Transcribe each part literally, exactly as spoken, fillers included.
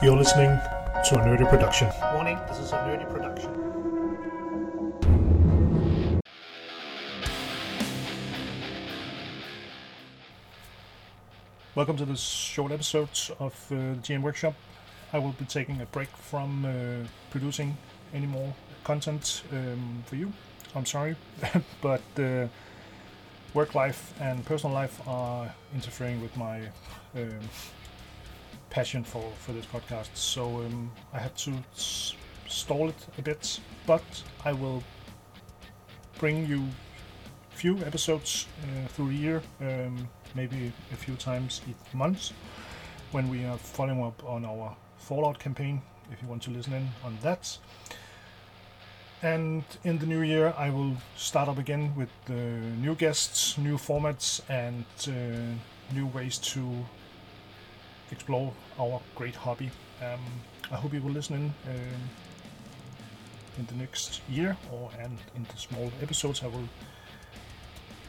You're listening to a Nerdy Production. Warning, this is a Nerdy Production. Welcome to this short episode of uh, the G M Workshop. I will be taking a break from uh, producing any more content um, for you. I'm sorry, but uh, work life and personal life are interfering with my Um, passion for, for this podcast, so um, I had to s- stall it a bit, but I will bring you few episodes uh, through the year, um, maybe a few times each month, when we are following up on our Fallout campaign, if you want to listen in on that. And in the new year I will start up again with uh, new guests, new formats, and uh, new ways to explore our great hobby. Um, I hope you will listen in uh, in the next year, or and in the small episodes I will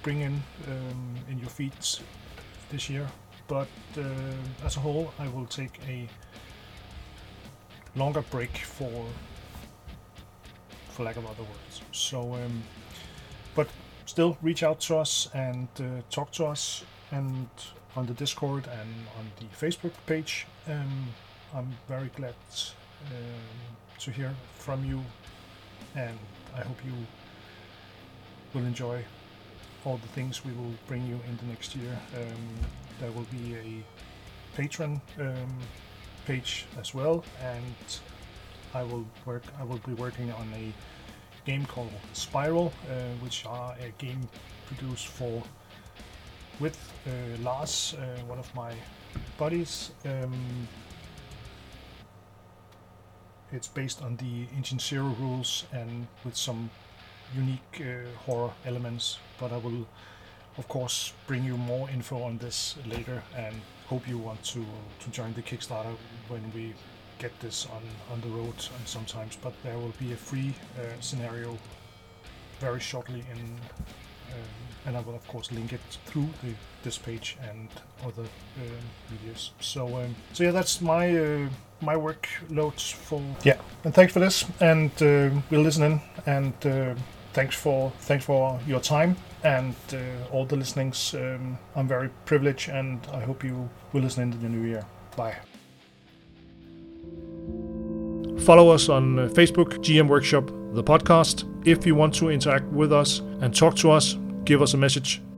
bring in um, in your feeds this year. But uh, as a whole, I will take a longer break for, for lack of other words. So, um, but still reach out to us and uh, talk to us and. On the Discord and on the Facebook page. Um, I'm very glad uh, to hear from you, and I hope you will enjoy all the things we will bring you in the next year. Um, there will be a Patreon um, page as well, and I will work. I will be working on a game called Spiral, uh, which are a game produced for with uh, Lars, uh, one of my buddies. Um, it's based on the Engine Zero rules and with some unique uh, horror elements, but I will of course bring you more info on this later, and hope you want to, to join the Kickstarter when we get this on, on the road and sometimes, but there will be a free uh, scenario very shortly in Um, and I will of course link it through the, this page and other um, videos. So, um, so yeah, that's my uh, my workloads for yeah. And thanks for this, and uh, we'll listen in. And uh, thanks for thanks for your time and uh, all the listenings. Um, I'm very privileged, and I hope you will listen into the new year. Bye. Follow us on Facebook, G M Workshop, the podcast. If you want to interact with us and talk to us, give us a message.